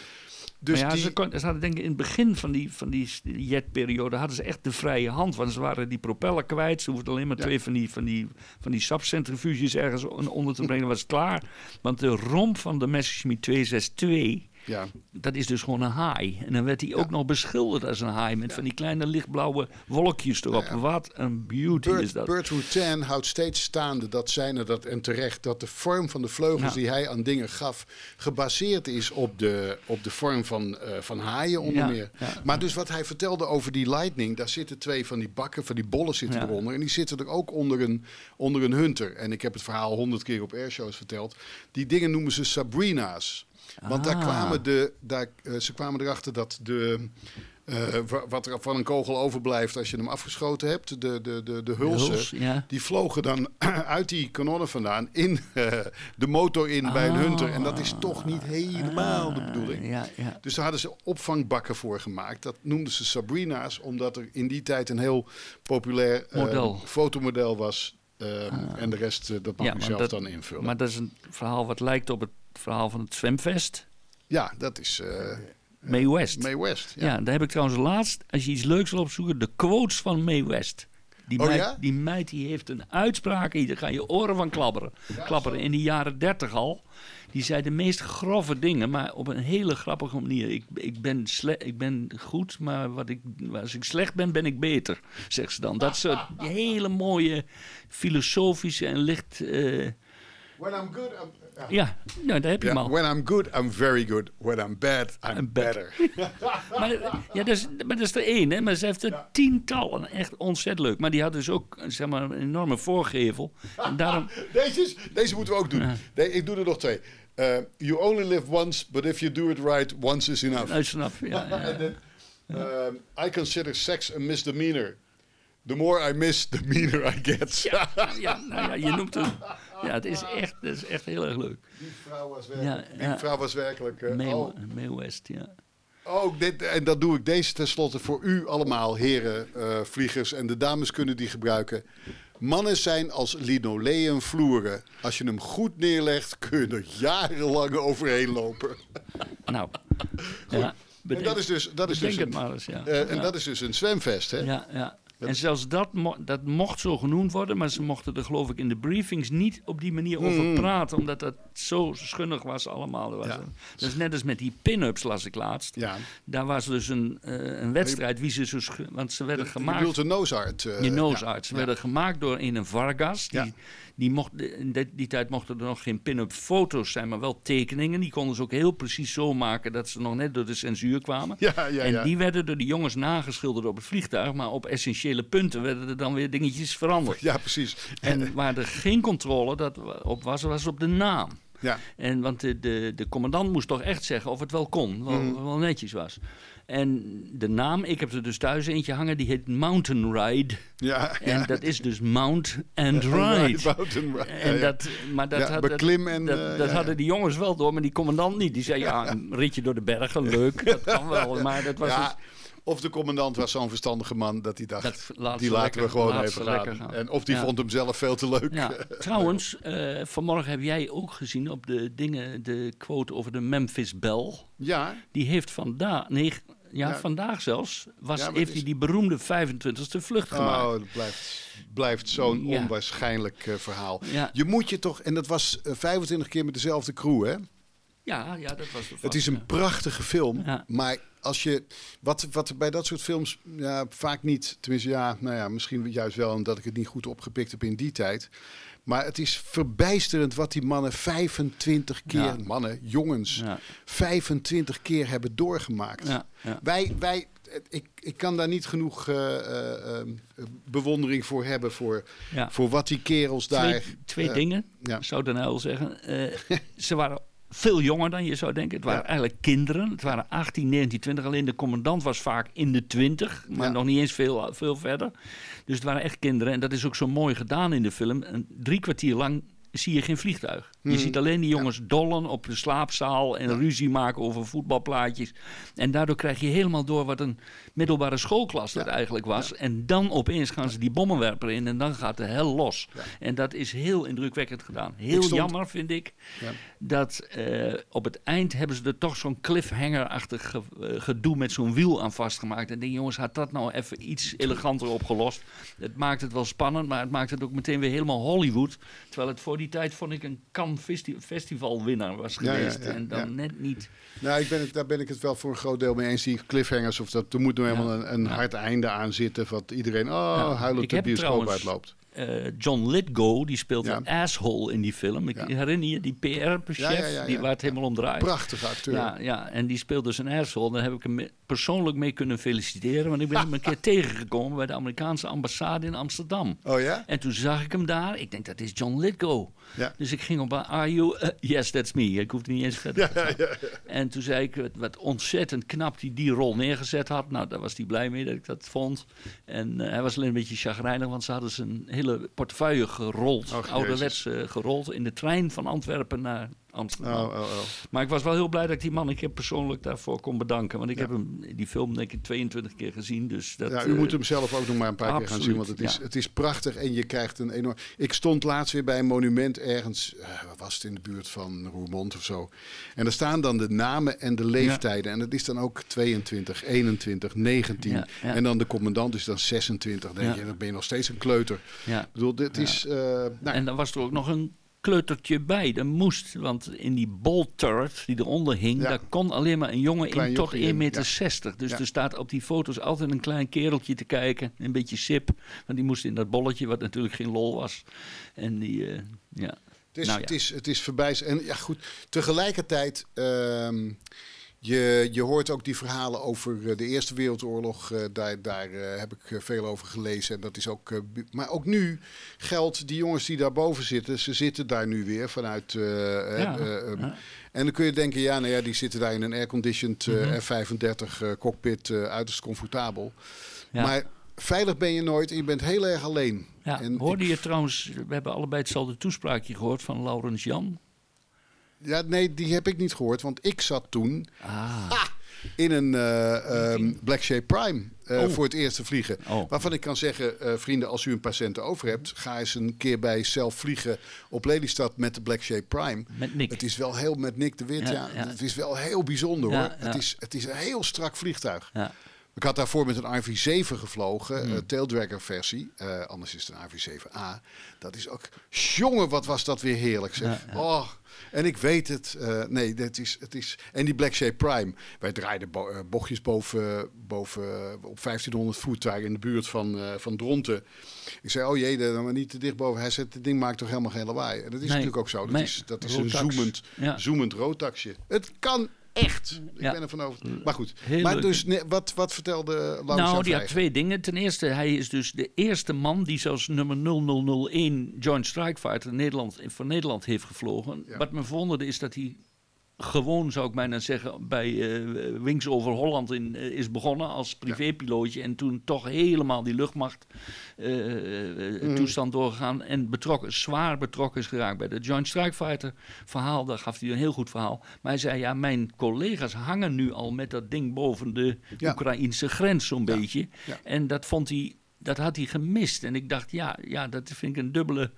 Dus maar ja, die... ze, kon, ze hadden denk ik in het begin van die, van die jetperiode hadden ze echt de vrije hand. Want ze waren die propeller kwijt. Ze hoefden alleen maar ja. twee van die, van die, van die sapcentrifuges ergens onder te brengen. Was klaar. Want de romp van de Messerschmitt tweehonderdzesenenzestig... Ja. Dat is dus gewoon een haai. En dan werd hij ja. ook nog beschilderd als een haai. Met ja. van die kleine lichtblauwe wolkjes erop. Ja, ja. Wat een beauty Bert, is dat. Bert Rutan houdt steeds staande dat zijn er dat en terecht. Dat de vorm van de vleugels ja. die hij aan dingen gaf. Gebaseerd is op de, op de vorm van, uh, van haaien onder ja. meer. Ja. Maar dus wat hij vertelde over die Lightning. Daar zitten twee van die bakken, van die bollen zitten ja. eronder. En die zitten er ook onder een, onder een hunter. En ik heb het verhaal honderd keer op airshows verteld. Die dingen noemen ze Sabrina's. Want ah. daar kwamen de, daar, uh, ze kwamen erachter dat de, uh, wat er van een kogel overblijft als je hem afgeschoten hebt, de, de, de, de hulsen, de huls, ja. die vlogen dan uit die kanonnen vandaan in uh, de motor in oh. bij een Hunter. En dat is toch niet helemaal ah. de bedoeling. Ja, ja. Dus daar hadden ze opvangbakken voor gemaakt. Dat noemden ze Sabrina's, omdat er in die tijd een heel populair uh, fotomodel was. Uh, ah. En de rest, uh, dat mag ja, u zelf dat, dan invullen. Maar dat is een verhaal wat lijkt op het verhaal van het zwemvest. Ja, dat is... Uh, Mae West. Mae West, ja. ja. Daar heb ik trouwens laatst, als je iets leuks wil opzoeken, de quotes van Mae West. Die, oh, meid, ja? die meid die heeft een uitspraak, daar ga je oren van klapperen. Ja, klapperen. In de jaren dertig al. Die zei de meest grove dingen, maar op een hele grappige manier. Ik, ik, ben, sle- ik ben goed, maar wat ik, als ik slecht ben, ben ik beter, zegt ze dan. Dat soort hele mooie filosofische en licht... Uh, When I'm good, I'm... Ja, ja nou, daar heb je yeah, hem al. When I'm good, I'm very good. When I'm bad, I'm, I'm better. maar, ja, dat is, maar dat is er één, hè. Maar ze heeft er ja. tientallen. Echt ontzettend leuk. Maar die had dus ook, zeg maar, een enorme voorgevel. En daarom... deze, is, deze moeten we ook doen. Uh. De, ik doe er nog twee. Uh, you only live once, but if you do it right, once is enough. That's enough, ja. ja. And then, um, I consider sex a misdemeanor. The more I miss, the meaner I get. ja, ja, nou ja, je noemt hem. Ja, het is echt, het is echt heel erg leuk. Die vrouw was werkelijk... Ja, ja. Die vrouw was werkelijk uh, May, oh. May West, ja. Oh, dit, en dat doe ik deze tenslotte voor u allemaal, heren uh, vliegers. En de dames kunnen die gebruiken. Mannen zijn als linoleumvloeren. Als je hem goed neerlegt, kun je er jarenlang overheen lopen. Nou, goed. Ja, bedenk, en dat is dus, dat is dus een, maar eens, ja. Uh, en ja. dat is dus een zwemvest, hè? Ja, ja. En zelfs dat, mo- dat mocht zo genoemd worden, maar ze mochten er geloof ik in de briefings niet op die manier mm. over praten, omdat dat zo schunnig was allemaal. Dat, was ja. dat is net als met die pin-ups, las ik laatst. Ja. Daar was dus een, uh, een wedstrijd, wie ze zo schu- want ze werden de, gemaakt... Je bedoelt een noosarts. Uh, je noosarts. Ja. Ze werden ja. gemaakt door in een Vargas. Die, ja. die mocht, in die, die tijd mochten er nog geen pin-up foto's zijn, maar wel tekeningen. Die konden ze ook heel precies zo maken dat ze nog net door de censuur kwamen. Ja, ja, en ja. die werden door de jongens nageschilderd op het vliegtuig, maar op essentieel punten werden er dan weer dingetjes veranderd. Ja, precies. En waar er geen controle dat op was, was op de naam. Ja. En, want de, de, de commandant moest toch echt zeggen of het wel kon, wel, mm. wel netjes was. En de naam, ik heb er dus thuis eentje hangen, die heet Mountain Ride. Ja, en ja. dat is dus Mount and Ride. Mountain Ride. En ja, ja. Dat, maar dat, ja, had, dat, en, dat, uh, dat ja, hadden ja. die jongens wel door, maar die commandant niet. Die zei, ja, een ritje door de bergen, leuk, dat kan wel. Maar dat was ja. dus... Of de commandant was zo'n verstandige man dat hij dacht, dat laat die laten lekker, we gewoon laat even gaan. gaan. En of die ja. vond hem zelf veel te leuk. Ja. Trouwens, uh, vanmorgen heb jij ook gezien op de dingen, de quote over de Memphis Belle. Ja. Die heeft vandaag, nee, ja, ja. vandaag zelfs, was, ja, heeft hij is... die beroemde vijfentwintigste vlucht gemaakt. Oh, dat blijft, blijft zo'n ja. onwaarschijnlijk uh, verhaal. Ja. Je moet je toch, en dat was uh, vijfentwintig keer met dezelfde crew, hè? Ja, ja, dat was het. Het is een ja. prachtige film, ja. maar... Als je, wat, wat bij dat soort films ja, vaak niet, tenminste ja, nou ja, misschien juist wel omdat ik het niet goed opgepikt heb in die tijd. Maar het is verbijsterend wat die mannen vijfentwintig keer, ja. mannen, jongens, ja. vijfentwintig keer hebben doorgemaakt. Ja, ja. Wij, wij, ik, ik kan daar niet genoeg uh, uh, bewondering voor hebben voor, ja. voor wat die kerels daar... Twee, twee uh, dingen, ja. zou Den Uyl zeggen. Uh, ze waren veel jonger dan je zou denken. Het waren ja. eigenlijk kinderen. Het waren achttien, negentien, twintig. Alleen de commandant was vaak in de twintig. Maar ja. nog niet eens veel, veel verder. Dus het waren echt kinderen. En dat is ook zo mooi gedaan in de film. En drie kwartier lang zie je geen vliegtuig. Je hmm. ziet alleen die jongens ja. dollen op de slaapzaal... en ja. ruzie maken over voetbalplaatjes. En daardoor krijg je helemaal door wat een middelbare schoolklas dat ja. eigenlijk was. Ja. En dan opeens gaan ze die bommenwerper in en dan gaat de hel los. Ja. En dat is heel indrukwekkend gedaan. Heel stond... jammer, vind ik, ja. dat uh, op het eind hebben ze er toch zo'n cliffhanger-achtig ge- uh, gedoe... met zo'n wiel aan vastgemaakt. En denk, jongens, had dat nou even iets eleganter opgelost. Het maakt het wel spannend, maar het maakt het ook meteen weer helemaal Hollywood. Terwijl het voor die tijd vond ik een kan Festi- festivalwinnaar was geweest ja, ja, ja, en dan ja. net niet. Nou, ik ben het, daar ben ik het wel voor een groot deel mee eens. Die cliffhangers, of dat, er moet nou helemaal ja, een, een ja. hard einde aan zitten... wat iedereen oh, ja, huilend de bioscoop uitloopt. Uh, John Lithgow, die speelt ja. een asshole in die film. Ik ja. herinner je, die P R-chef, ja, ja, ja, ja, die waar het ja. helemaal om draait. Prachtige acteur. Ja, ja, en die speelt dus een asshole. Daar heb ik hem persoonlijk mee kunnen feliciteren. Want ik ben hem een keer tegengekomen bij de Amerikaanse ambassade in Amsterdam. Oh ja? En toen zag ik hem daar. Ik denk, dat is John Lithgow. Ja. Dus ik ging op, are you? Uh, yes, that's me. Ik hoefde niet eens verder ja, ja, ja, ja. En toen zei ik, wat ontzettend knap die die rol neergezet had. Nou, daar was hij blij mee dat ik dat vond. En uh, hij was alleen een beetje chagrijnig, want ze hadden zijn hele portefeuille gerold, oh, ouderwets uh, gerold in de trein van Antwerpen naar Amsterdam. Oh, oh, oh. Maar ik was wel heel blij dat ik die man... ik heb persoonlijk daarvoor kon bedanken. Want ik ja. heb hem die film denk ik tweeëntwintig keer gezien. Dus dat, ja, u uh, moet hem zelf ook nog maar een paar absoluut, keer gaan zien. Want het is, ja. het is prachtig en je krijgt een enorm... Ik stond laatst weer bij een monument ergens... Uh, was het in de buurt van Roermond of zo. En daar staan dan de namen en de leeftijden. Ja. En dat is dan ook tweeëntwintig, eenentwintig, negentien. Ja, ja. En dan de commandant is dan zesentwintig. Dan, ja. je, dan ben je nog steeds een kleuter. Ja. Ik bedoel, dit ja. is... Uh, nou, en dan was er ook nog een... kleutertje bij, dat moest, want in die ball turret die eronder hing, ja. daar kon alleen maar een jongen in tot één meter zestig. Ja. Dus ja. er staat op die foto's altijd een klein kereltje te kijken, een beetje sip, want die moest in dat bolletje, wat natuurlijk geen lol was. En die, uh, ja. Het is, nou, ja. het is, het is voorbij. En ja, goed, tegelijkertijd. Um, Je, je hoort ook die verhalen over de Eerste Wereldoorlog. Uh, daar daar uh, heb ik veel over gelezen. En dat is ook, uh, maar ook nu geldt, die jongens die daarboven zitten... ze zitten daar nu weer vanuit... Uh, ja. uh, um, ja. En dan kun je denken, ja, nou ja, die zitten daar in een airconditioned uh, mm-hmm. F vijfendertig uh, cockpit. Uh, uiterst comfortabel. Ja. Maar... veilig ben je nooit en je bent heel erg alleen. Ja, en hoorde ik... je trouwens... we hebben allebei hetzelfde toespraakje gehoord van Laurens Jan... Ja, nee, die heb ik niet gehoord, want ik zat toen ah. Ah, in een uh, um, Blackshape Prime uh, oh. voor het eerst te vliegen. Oh. Waarvan ik kan zeggen, uh, vrienden, als u een paar centen over hebt, ga eens een keer bij zelf vliegen op Lelystad met de Blackshape Prime. Met Nick. Het is wel heel, met Nick de Wit, ja, ja, ja. Het is wel heel bijzonder ja, hoor. Ja. Het is, het is een heel strak vliegtuig. Ja. Ik had daarvoor met een I V zeven gevlogen, mm. uh, taildragger versie. Uh, anders is het een I V zeven A. Dat is ook... jongen, wat was dat weer heerlijk zeg. Ja, ja. Oh, en ik weet het. Uh, nee, dat is, het is... En die Blackshape Prime. Wij draaiden bo- uh, bochtjes boven, boven uh, op vijftienhonderd voet daar in de buurt van, uh, van Dronten. Ik zei, oh jee, dan maar niet te dicht boven. Hij zei, dit ding maakt toch helemaal geen lawaai. En dat is nee, natuurlijk ook zo. Dat nee, is, dat is een zoemend, ja. zoemend roodtaksje. Het kan... echt. Ik ja. ben ervan overtuigd. Maar goed. Heel maar leuk. Dus nee, wat, wat vertelde Laurens? Nou, die had twee dingen. Ten eerste, hij is dus de eerste man die zelfs nummer nul nul nul één Joint Strike Fighter Nederland, voor Nederland heeft gevlogen. Ja. Wat me verwonderde is dat hij gewoon, zou ik bijna zeggen, bij uh, Wings Over Holland in, uh, is begonnen als privépilootje. Ja. En toen toch helemaal die luchtmacht uh, mm. toestand doorgegaan. En betrokken, zwaar betrokken is geraakt bij de Joint Strike Fighter verhaal. Daar gaf hij een heel goed verhaal. Maar hij zei, ja, mijn collega's hangen nu al met dat ding boven de ja. Oekraïnse grens zo'n ja. beetje. Ja. En dat vond hij, dat had hij gemist. En ik dacht, ja, ja dat vind ik een dubbele...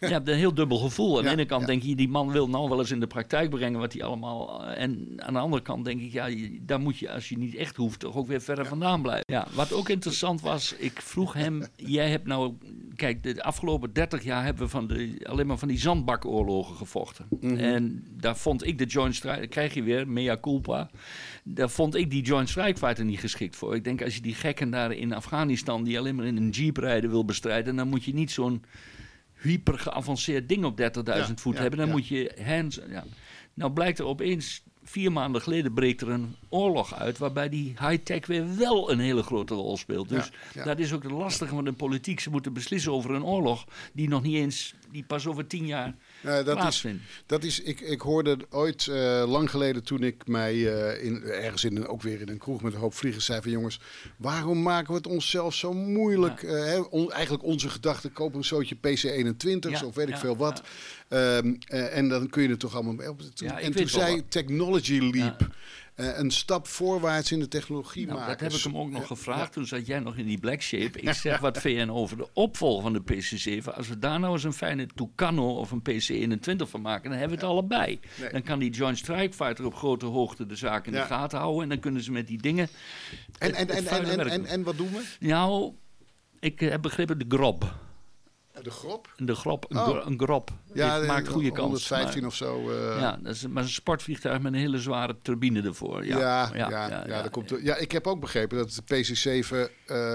ja, een heel dubbel gevoel. Aan de ja, ene kant ja. denk je, die man wil nou wel eens in de praktijk brengen wat hij allemaal... En aan de andere kant denk ik, ja, daar moet je, als je niet echt hoeft, toch ook weer verder ja. vandaan blijven. Ja, wat ook interessant was, ik vroeg hem, jij hebt nou... Kijk, de afgelopen dertig jaar hebben we van de, alleen maar van die zandbakoorlogen gevochten. Mm-hmm. En daar vond ik de Joint Strike... krijg je weer, mea culpa. Daar vond ik die Joint Strike Fighter niet geschikt voor. Ik denk, als je die gekken daar in Afghanistan, die alleen maar in een jeep rijden wil bestrijden, dan moet je niet zo'n... hyper geavanceerd ding op dertigduizend ja, voet ja, hebben. Dan ja. moet je hands... Ja. Nou blijkt er opeens... vier maanden geleden breekt er een oorlog uit... waarbij die high-tech weer wel een hele grote rol speelt. Dus ja, ja. dat is ook het lastige van de politiek. Ze moeten beslissen over een oorlog... die nog niet eens... die pas over tien jaar uh, dat plaatsvindt. Is, dat is, ik, ik hoorde ooit uh, lang geleden... toen ik mij uh, in, ergens in, ook weer in een kroeg... met een hoop vliegers zei van... jongens, waarom maken we het onszelf zo moeilijk? Ja. Uh, he, on, eigenlijk onze gedachten... kopen een zootje P C eenentwintig ja, of weet ja, ik veel wat... Ja. Um, uh, en dan kun je er toch allemaal mee op. Toen, ja, en toen zei wat. Technology Leap... Ja. Uh, een stap voorwaarts in de technologie nou, maken. Dat heb ik hem ook nog ja, gevraagd. Ja. Toen zat jij nog in die Blackshape. Ik zeg wat V N over de opvolger van de P C zeven. Als we daar nou eens een fijne Tucano of een P C eenentwintig van maken... dan hebben we het ja. allebei. Nee. Dan kan die Joint Strike Fighter op grote hoogte de zaak in ja. de gaten houden. En dan kunnen ze met die dingen... En, het, en, het en, en, en, en wat doen we? Nou, ik heb begrepen de grob... De grob? De grob, een, oh. gro- een grob. Ja, dit maakt goede kans. honderdvijftien maar, of zo. Uh... Ja, dat is maar een sportvliegtuig met een hele zware turbine ervoor. Ja, ja, ja, ja, ja, ja, ja, ja, komt ja. ja ik heb ook begrepen dat de P C zeven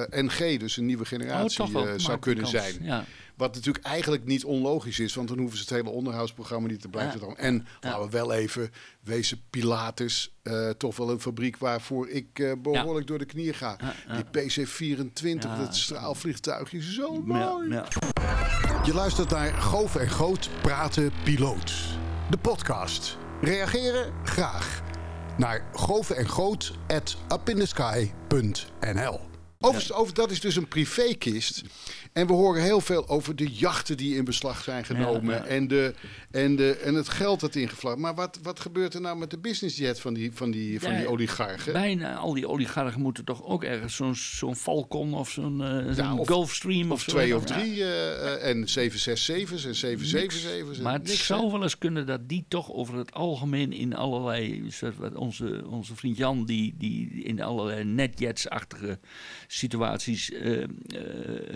N G, dus een nieuwe generatie, oh, uh, zou kunnen zijn. Ja. Wat natuurlijk eigenlijk niet onlogisch is, want dan hoeven ze het hele onderhoudsprogramma niet te blijven. Ja. En ja. laten we wel even wezen, Pilatus, uh, toch wel een fabriek waarvoor ik uh, behoorlijk ja. door de knieën ga. Ja, ja. Die P C vierentwintig, ja, dat straalvliegtuigje, is zo mooi. Ja, ja. Je luistert naar Goof en Goot Praten Piloot, de podcast. Reageren? Graag. Naar goof en goot at up in the sky punt n l. Overigens, over, dat is dus een privékist. En we horen heel veel over de jachten die in beslag zijn genomen. Ja, ja. En, de, en, de, en het geld dat ingevlaagd. Maar wat, wat gebeurt er nou met de businessjet van die, van die, van ja, die oligarchen? Bijna al die oligarchen moeten toch ook ergens zo'n zo'n Falcon of zo'n, uh, zo'n ja, of, Gulfstream. Of, of twee of drie. Ja. Uh, en zeven zes zeven's en zeven zeven zeven's. Maar het niks, zou hè? wel eens kunnen dat die toch over het algemeen in allerlei... Onze, onze vriend Jan die, die in allerlei netjets-achtige situaties uh, uh,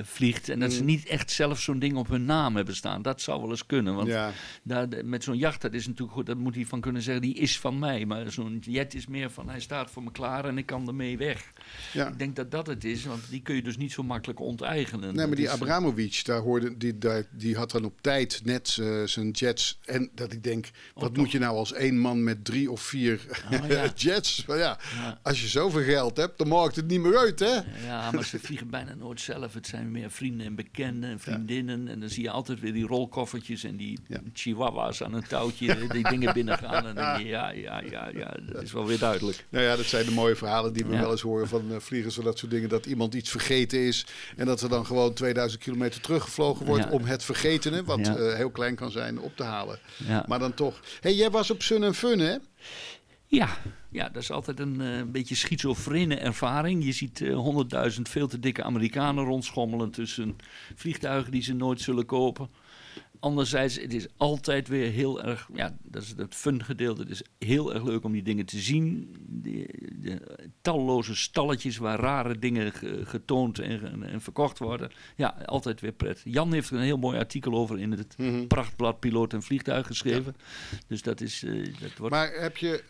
vliegt. En dat mm. ze niet echt zelf zo'n ding op hun naam hebben staan. Dat zou wel eens kunnen. Want ja. daar, met zo'n jacht, dat is natuurlijk goed. Dat moet hij van kunnen zeggen, die is van mij. Maar zo'n jet is meer van, hij staat voor me klaar en ik kan ermee weg. Ja. Ik denk dat dat het is. Want die kun je dus niet zo makkelijk onteigenen. Nee, maar die Abramovic, daar hoorde, die, daar, die had dan op tijd net uh, zijn jets. En dat ik denk, wat oh, moet je nou als één man met drie of vier oh, ja. jets? Maar ja, ja. Als je zoveel geld hebt, dan maakt het niet meer uit, hè? Ja, maar ze vliegen bijna nooit zelf. Het zijn meer vrienden en bekenden en vriendinnen. Ja. En dan zie je altijd weer die rolkoffertjes en die ja. chihuahuas aan een touwtje. Die dingen binnengaan. En dan denk je, ja, ja, ja, ja, dat is wel weer duidelijk. Nou ja, dat zijn de mooie verhalen die we ja. wel eens horen van uh, vliegers. Of dat soort dingen, dat iemand iets vergeten is. En dat er dan gewoon tweeduizend kilometer teruggevlogen wordt ja. om het vergetene, wat ja. uh, heel klein kan zijn, op te halen. Ja. Maar dan toch. Hey, jij was op Sun en Fun, hè? Ja, ja, dat is altijd een uh, beetje schizofrene ervaring. Je ziet honderdduizend uh, veel te dikke Amerikanen rondschommelen tussen vliegtuigen die ze nooit zullen kopen. Anderzijds, het is altijd weer heel erg, ja, dat is het fun gedeelte. Het is heel erg leuk om die dingen te zien. De, de talloze stalletjes waar rare dingen getoond en, en verkocht worden. Ja, altijd weer pret. Jan heeft er een heel mooi artikel over in het mm-hmm. prachtblad Piloot en Vliegtuig geschreven. Ja. Dus dat is... Uh, dat wordt... Maar heb je,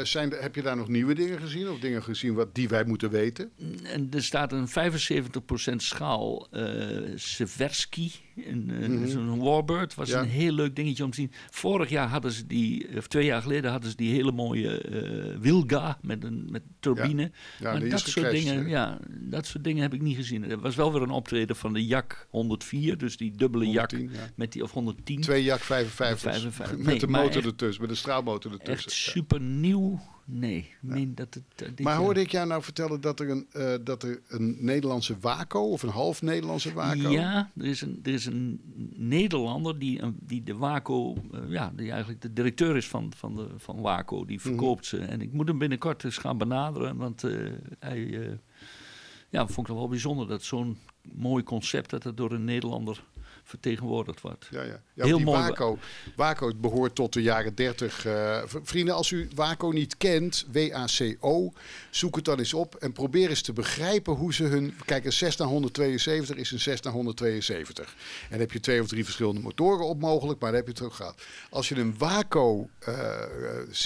uh, zijn, heb je daar nog nieuwe dingen gezien? Of dingen gezien wat, die wij moeten weten? En er staat een vijfenzeventig procent schaal uh, Seversky. Een, een, mm-hmm. Zo'n Warbird was ja. een heel leuk dingetje om te zien. Vorig jaar hadden ze die, of twee jaar geleden hadden ze die hele mooie uh, Wilga met een met turbine. Ja. Ja, maar dat soort dingen, ja, dat soort dingen heb ik niet gezien. Er was wel weer een optreden van de Jak honderdvier, dus die dubbele honderdtien, Jak ja. met die of honderdtien. Twee Jak vijfenvijftig. Met nee, de motor echt, ertussen, met de straalmotor ertussen. Echt ja. super nieuw. Nee, ja. meen dat het, dat maar hoorde ik jou nou vertellen dat er een, uh, dat er een Nederlandse Waco of een half Nederlandse Waco... Ja, er is een, er is een Nederlander die, een, die de Waco, uh, ja, die eigenlijk de directeur is van, van, de, van Waco, die verkoopt mm-hmm. ze. En ik moet hem binnenkort eens gaan benaderen, want uh, hij uh, ja, vond het wel bijzonder dat zo'n mooi concept, dat het door een Nederlander vertegenwoordigd wordt. Ja, ja. Ja, heel die mooi. Waco, Waco behoort tot de jaren dertig. Uh, vrienden, als u Waco niet kent, W A C O, zoek het dan eens op en probeer eens te begrijpen hoe ze hun... Kijk, een Cessna honderdtweeënzeventig is een Cessna honderdtweeënzeventig. En dan heb je twee of drie verschillende motoren op mogelijk, maar dan heb je het ook gehad. Als je een Waco, uh,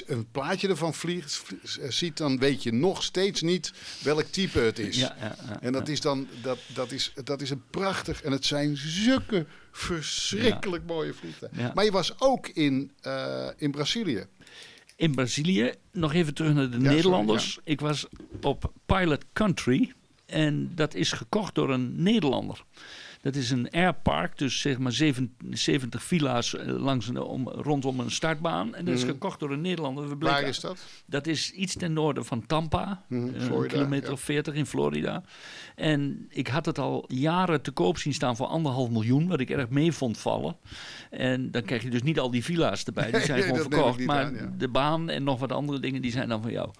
een plaatje ervan vliegt, vliegt, ziet, dan weet je nog steeds niet welk type het is. Ja, ja, ja, en dat ja. is dan, dat, dat is, dat is een prachtig, en het zijn zulke verschrikkelijk ja. mooie vliegtuigen. Ja. Maar je was ook in, uh, in Brazilië. In Brazilië. Nog even terug naar de ja, Nederlanders. Sorry, ja. Ik was op Pilot Country. En dat is gekocht door een Nederlander. Dat is een airpark, dus zeg maar zeventig villa's langs een, om, rondom een startbaan. En dat is mm-hmm. gekocht door een Nederlander. We Waar is dat? Dat is iets ten noorden van Tampa, mm-hmm. Florida, een kilometer of ja. veertig in Florida. En ik had het al jaren te koop zien staan voor anderhalf miljoen, wat ik erg mee vond vallen. En dan krijg je dus niet al die villa's erbij, die zijn nee, gewoon verkocht. Maar aan, ja. de baan en nog wat andere dingen, die zijn dan van jou.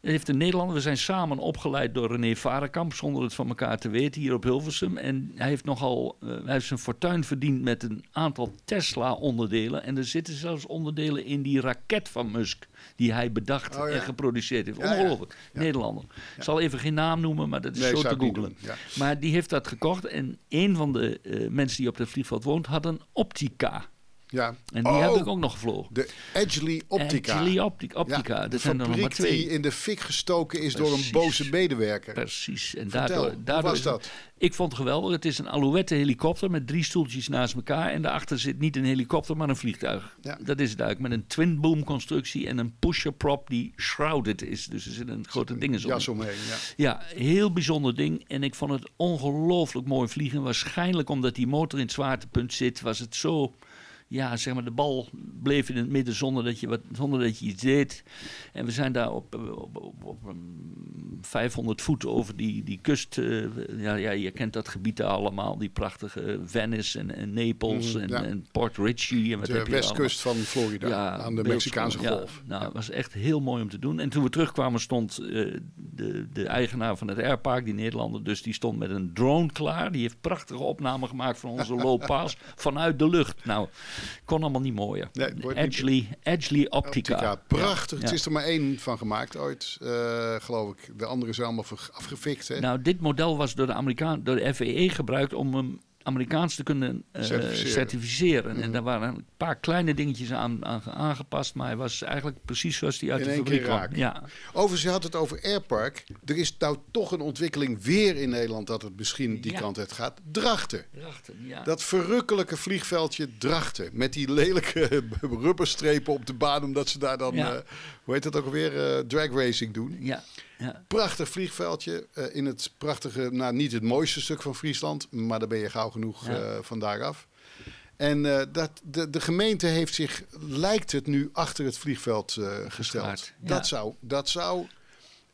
Heeft de Nederlander, we zijn samen opgeleid door René Varenkamp, zonder het van elkaar te weten, hier op Hilversum. En hij heeft nogal, uh, hij heeft zijn fortuin verdiend met een aantal Tesla-onderdelen. En er zitten zelfs onderdelen in die raket van Musk, die hij bedacht oh, ja. en geproduceerd heeft. Ja, ongelooflijk, ja. Nederlander. Ja. Ik zal even geen naam noemen, maar dat is nee, zo te googlen. Ja. Maar die heeft dat gekocht en een van de uh, mensen die op het vliegveld woont had een Optica. Ja. En die oh, heb ik ook nog gevlogen. De Edgley Optica. Edgley Optica. Optica. Ja, de zijn er nog maar twee. Die in de fik gestoken is Precies. door een boze medewerker. Precies. En Vertel, daardoor, daardoor hoe was dat? Ik vond het geweldig. Het is een alouette helikopter met drie stoeltjes naast elkaar. En daarachter zit niet een helikopter, maar een vliegtuig. Ja. Dat is het eigenlijk. Met een twin boom constructie en een pusher prop die shrouded is. Dus er zit een grote ding jas om. omheen. Ja. ja, heel bijzonder ding. En ik vond het ongelooflijk mooi vliegen. Waarschijnlijk omdat die motor in het zwaartepunt zit, was het zo... ja, zeg maar, de bal bleef in het midden zonder dat je, wat, zonder dat je iets deed. En we zijn daar op, op, op, op vijfhonderd voet over die, die kust. Uh, ja, ja, je kent dat gebied daar allemaal. Die prachtige Venice en, en Naples mm, en, ja. en Port Richey. En wat de heb westkust je van Florida, ja, aan de Mexicaanse Golf. Ja, ja. Nou, het was echt heel mooi om te doen. En toen we terugkwamen stond uh, de, de eigenaar van het airpark, die Nederlander dus, die stond met een drone klaar. Die heeft prachtige opnamen gemaakt van onze looppaas vanuit de lucht. Nou, kon allemaal niet mooier. Nee, Edgley, Edgley Optica. Optica. Prachtig. Ja. Het is er maar één van gemaakt ooit, uh, geloof ik. De andere zijn allemaal afgefikt. Hè? Nou, dit model was door de, Amerikaan, door de F A A gebruikt om hem Amerikaans te kunnen uh, certificeren. certificeren. Mm-hmm. En daar waren een paar kleine dingetjes aan, aan aangepast, maar hij was eigenlijk precies zoals die uit in de fabriek kwam. Ja. Overigens, je had het over Airpark. Er is nou toch een ontwikkeling weer in Nederland dat het misschien die ja. kant uit gaat. Drachten. Drachten, ja. Dat verrukkelijke vliegveldje Drachten. Met die lelijke rubberstrepen op de baan, omdat ze daar dan, ja. uh, hoe heet dat ook alweer, uh, drag racing doen. Ja. Ja. Prachtig vliegveldje uh, in het prachtige, nou niet het mooiste stuk van Friesland, maar daar ben je gauw genoeg ja. uh, van daar af. En uh, dat, de, de gemeente heeft zich, lijkt het nu, achter het vliegveld uh, gesteld. Ja. Dat zou, dat zou,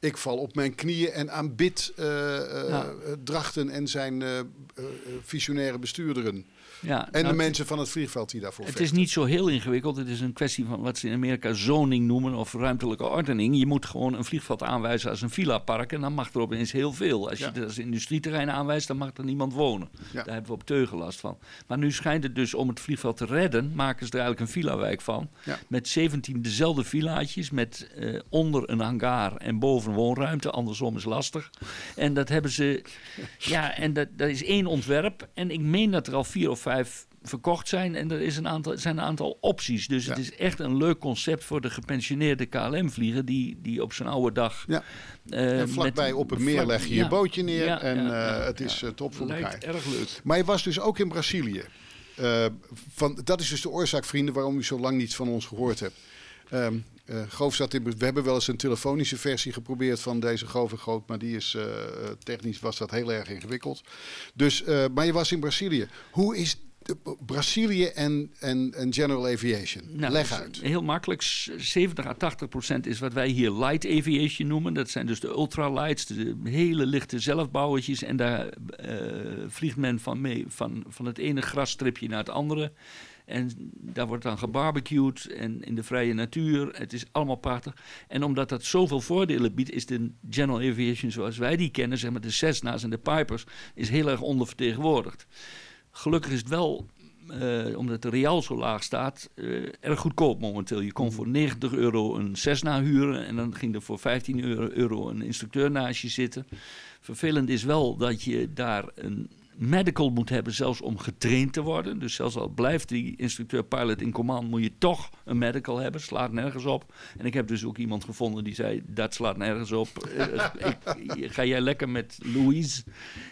ik val op mijn knieën en aanbid uh, uh, ja. Drachten en zijn uh, uh, visionaire bestuurderen. Ja, en nou, de mensen van het vliegveld die daarvoor Het vechten. Is niet zo heel ingewikkeld. Het is een kwestie van wat ze in Amerika zoning noemen of ruimtelijke ordening. Je moet gewoon een vliegveld aanwijzen als een villapark en dan mag er opeens heel veel. Als ja. je het als industrieterrein aanwijst, dan mag er niemand wonen. Ja. Daar hebben we op Teugen last van. Maar nu schijnt het dus om het vliegveld te redden, maken ze er eigenlijk een villawijk van. Ja. Met zeventien dezelfde villaatjes, met eh, onder een hangar en boven woonruimte. Andersom is lastig. En dat hebben ze, ja, en dat, dat is één ontwerp. En ik meen dat er al vier of vijf verkocht zijn en er is een aantal, zijn een aantal opties. Dus ja. het is echt een leuk concept voor de gepensioneerde K L M-vlieger die, die die op zijn oude dag... Ja. Uh, en vlakbij op het meer leg je ja. je bootje neer ja, en ja, uh, ja, het is ja. top voor Lijkt elkaar. Erg leuk. Maar je was dus ook in Brazilië. Uh, van, dat is dus de oorzaak, vrienden, waarom u zo lang niets van ons gehoord hebt. Um, uh, Goof zat in, we hebben wel eens een telefonische versie geprobeerd van deze Goof en Goot, maar die is uh, technisch was dat heel erg ingewikkeld. Dus, uh, maar je was in Brazilië. Hoe is de, Brazilië en, en, en General Aviation? Nou, leg uit. Heel makkelijk. zeventig à tachtig procent is wat wij hier light aviation noemen. Dat zijn dus de ultralights, de hele lichte zelfbouwertjes. En daar uh, vliegt men van, mee, van, van het ene grasstripje naar het andere. En daar wordt dan gebarbecued en in de vrije natuur. Het is allemaal prachtig. En omdat dat zoveel voordelen biedt, is de General Aviation zoals wij die kennen, zeg maar de Cessna's en de Pipers, is heel erg ondervertegenwoordigd. Gelukkig is het wel, uh, omdat de real zo laag staat, uh, erg goedkoop momenteel. Je kon voor negentig euro een Cessna huren en dan ging er voor vijftien euro een instructeur naast je zitten. Vervelend is wel dat je daar een medical moet hebben, zelfs om getraind te worden. Dus zelfs al blijft die instructeur-pilot in command, moet je toch een medical hebben. Slaat nergens op. En ik heb dus ook iemand gevonden die zei, dat slaat nergens op. Uh, ik, ga jij lekker met Louis.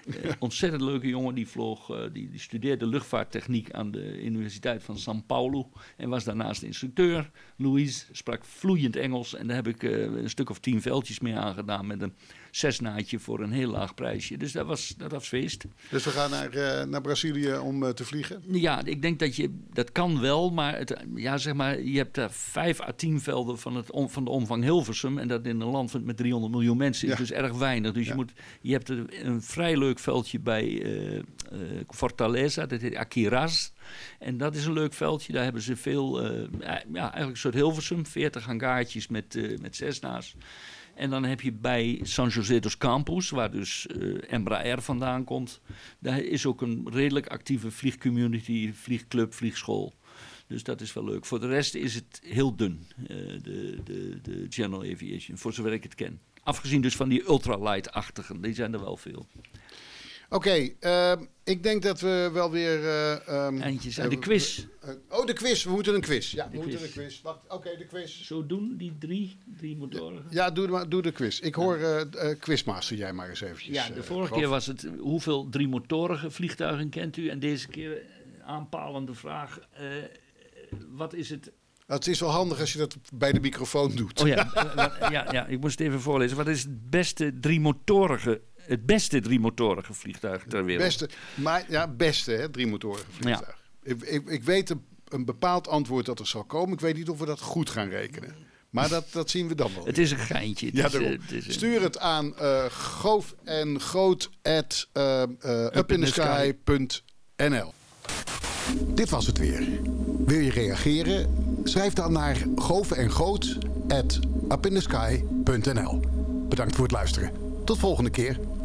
Uh, ontzettend leuke jongen. Die vloog, uh, die, die studeerde luchtvaarttechniek aan de Universiteit van São Paulo. En was daarnaast instructeur. Louis sprak vloeiend Engels. En daar heb ik uh, een stuk of tien veldjes mee aangedaan met een Cessnaatje voor een heel laag prijsje. Dus dat was, dat was feest. Dus we gaan naar, uh, naar Brazilië om uh, te vliegen? Ja, ik denk dat je... Dat kan wel, maar, het, ja, zeg maar je hebt daar vijf à tien velden van, het om, van de omvang Hilversum. En dat in een land met driehonderd miljoen mensen is ja. dus erg weinig. Dus ja. je, moet, je hebt een vrij leuk veldje bij uh, uh, Fortaleza. Dat heet Aquiraz. En dat is een leuk veldje. Daar hebben ze veel... Uh, ja, eigenlijk een soort Hilversum. veertig hangaartjes met, uh, met Cessna's. En dan heb je bij San José dos Campos, waar dus uh, Embraer vandaan komt. Daar is ook een redelijk actieve vliegcommunity, vliegclub, vliegschool. Dus dat is wel leuk. Voor de rest is het heel dun, uh, de, de, de General Aviation, voor zover ik het ken. Afgezien dus van die ultralight-achtigen, die zijn er wel veel. Oké, okay, uh, ik denk dat we wel weer... Uh, um, Eindjes aan uh, de quiz. Uh, oh, de quiz. We moeten een quiz. Ja, de we quiz. moeten een quiz. Wacht, oké, okay, de quiz. Zo doen die drie, drie motoren. Ja, doe, doe de quiz. Ik hoor uh, uh, quizmaster jij maar eens eventjes. Ja, de vorige uh, keer was het hoeveel drie motorige vliegtuigen kent u? En deze keer aanpalende vraag. Uh, wat is het... Het is wel handig als je dat bij de microfoon doet. Oh ja, ja, ja, ik moest het even voorlezen. Wat is het beste drie motorige Het beste driemotorige vliegtuig ter wereld. Beste, maar ja, beste hè, driemotorige vliegtuig. Ja. Ik, ik, ik weet een een bepaald antwoord dat er zal komen. Ik weet niet of we dat goed gaan rekenen. Maar dat, dat zien we dan wel. Het is een geintje. Het ja, is, uh, het is een... Stuur het aan uh, goof en groot at uh, uh, upinthesky punt n l. Dit was het weer. Wil je reageren? Schrijf dan naar goof en groot at upinthesky punt n l. Bedankt voor het luisteren. Tot volgende keer.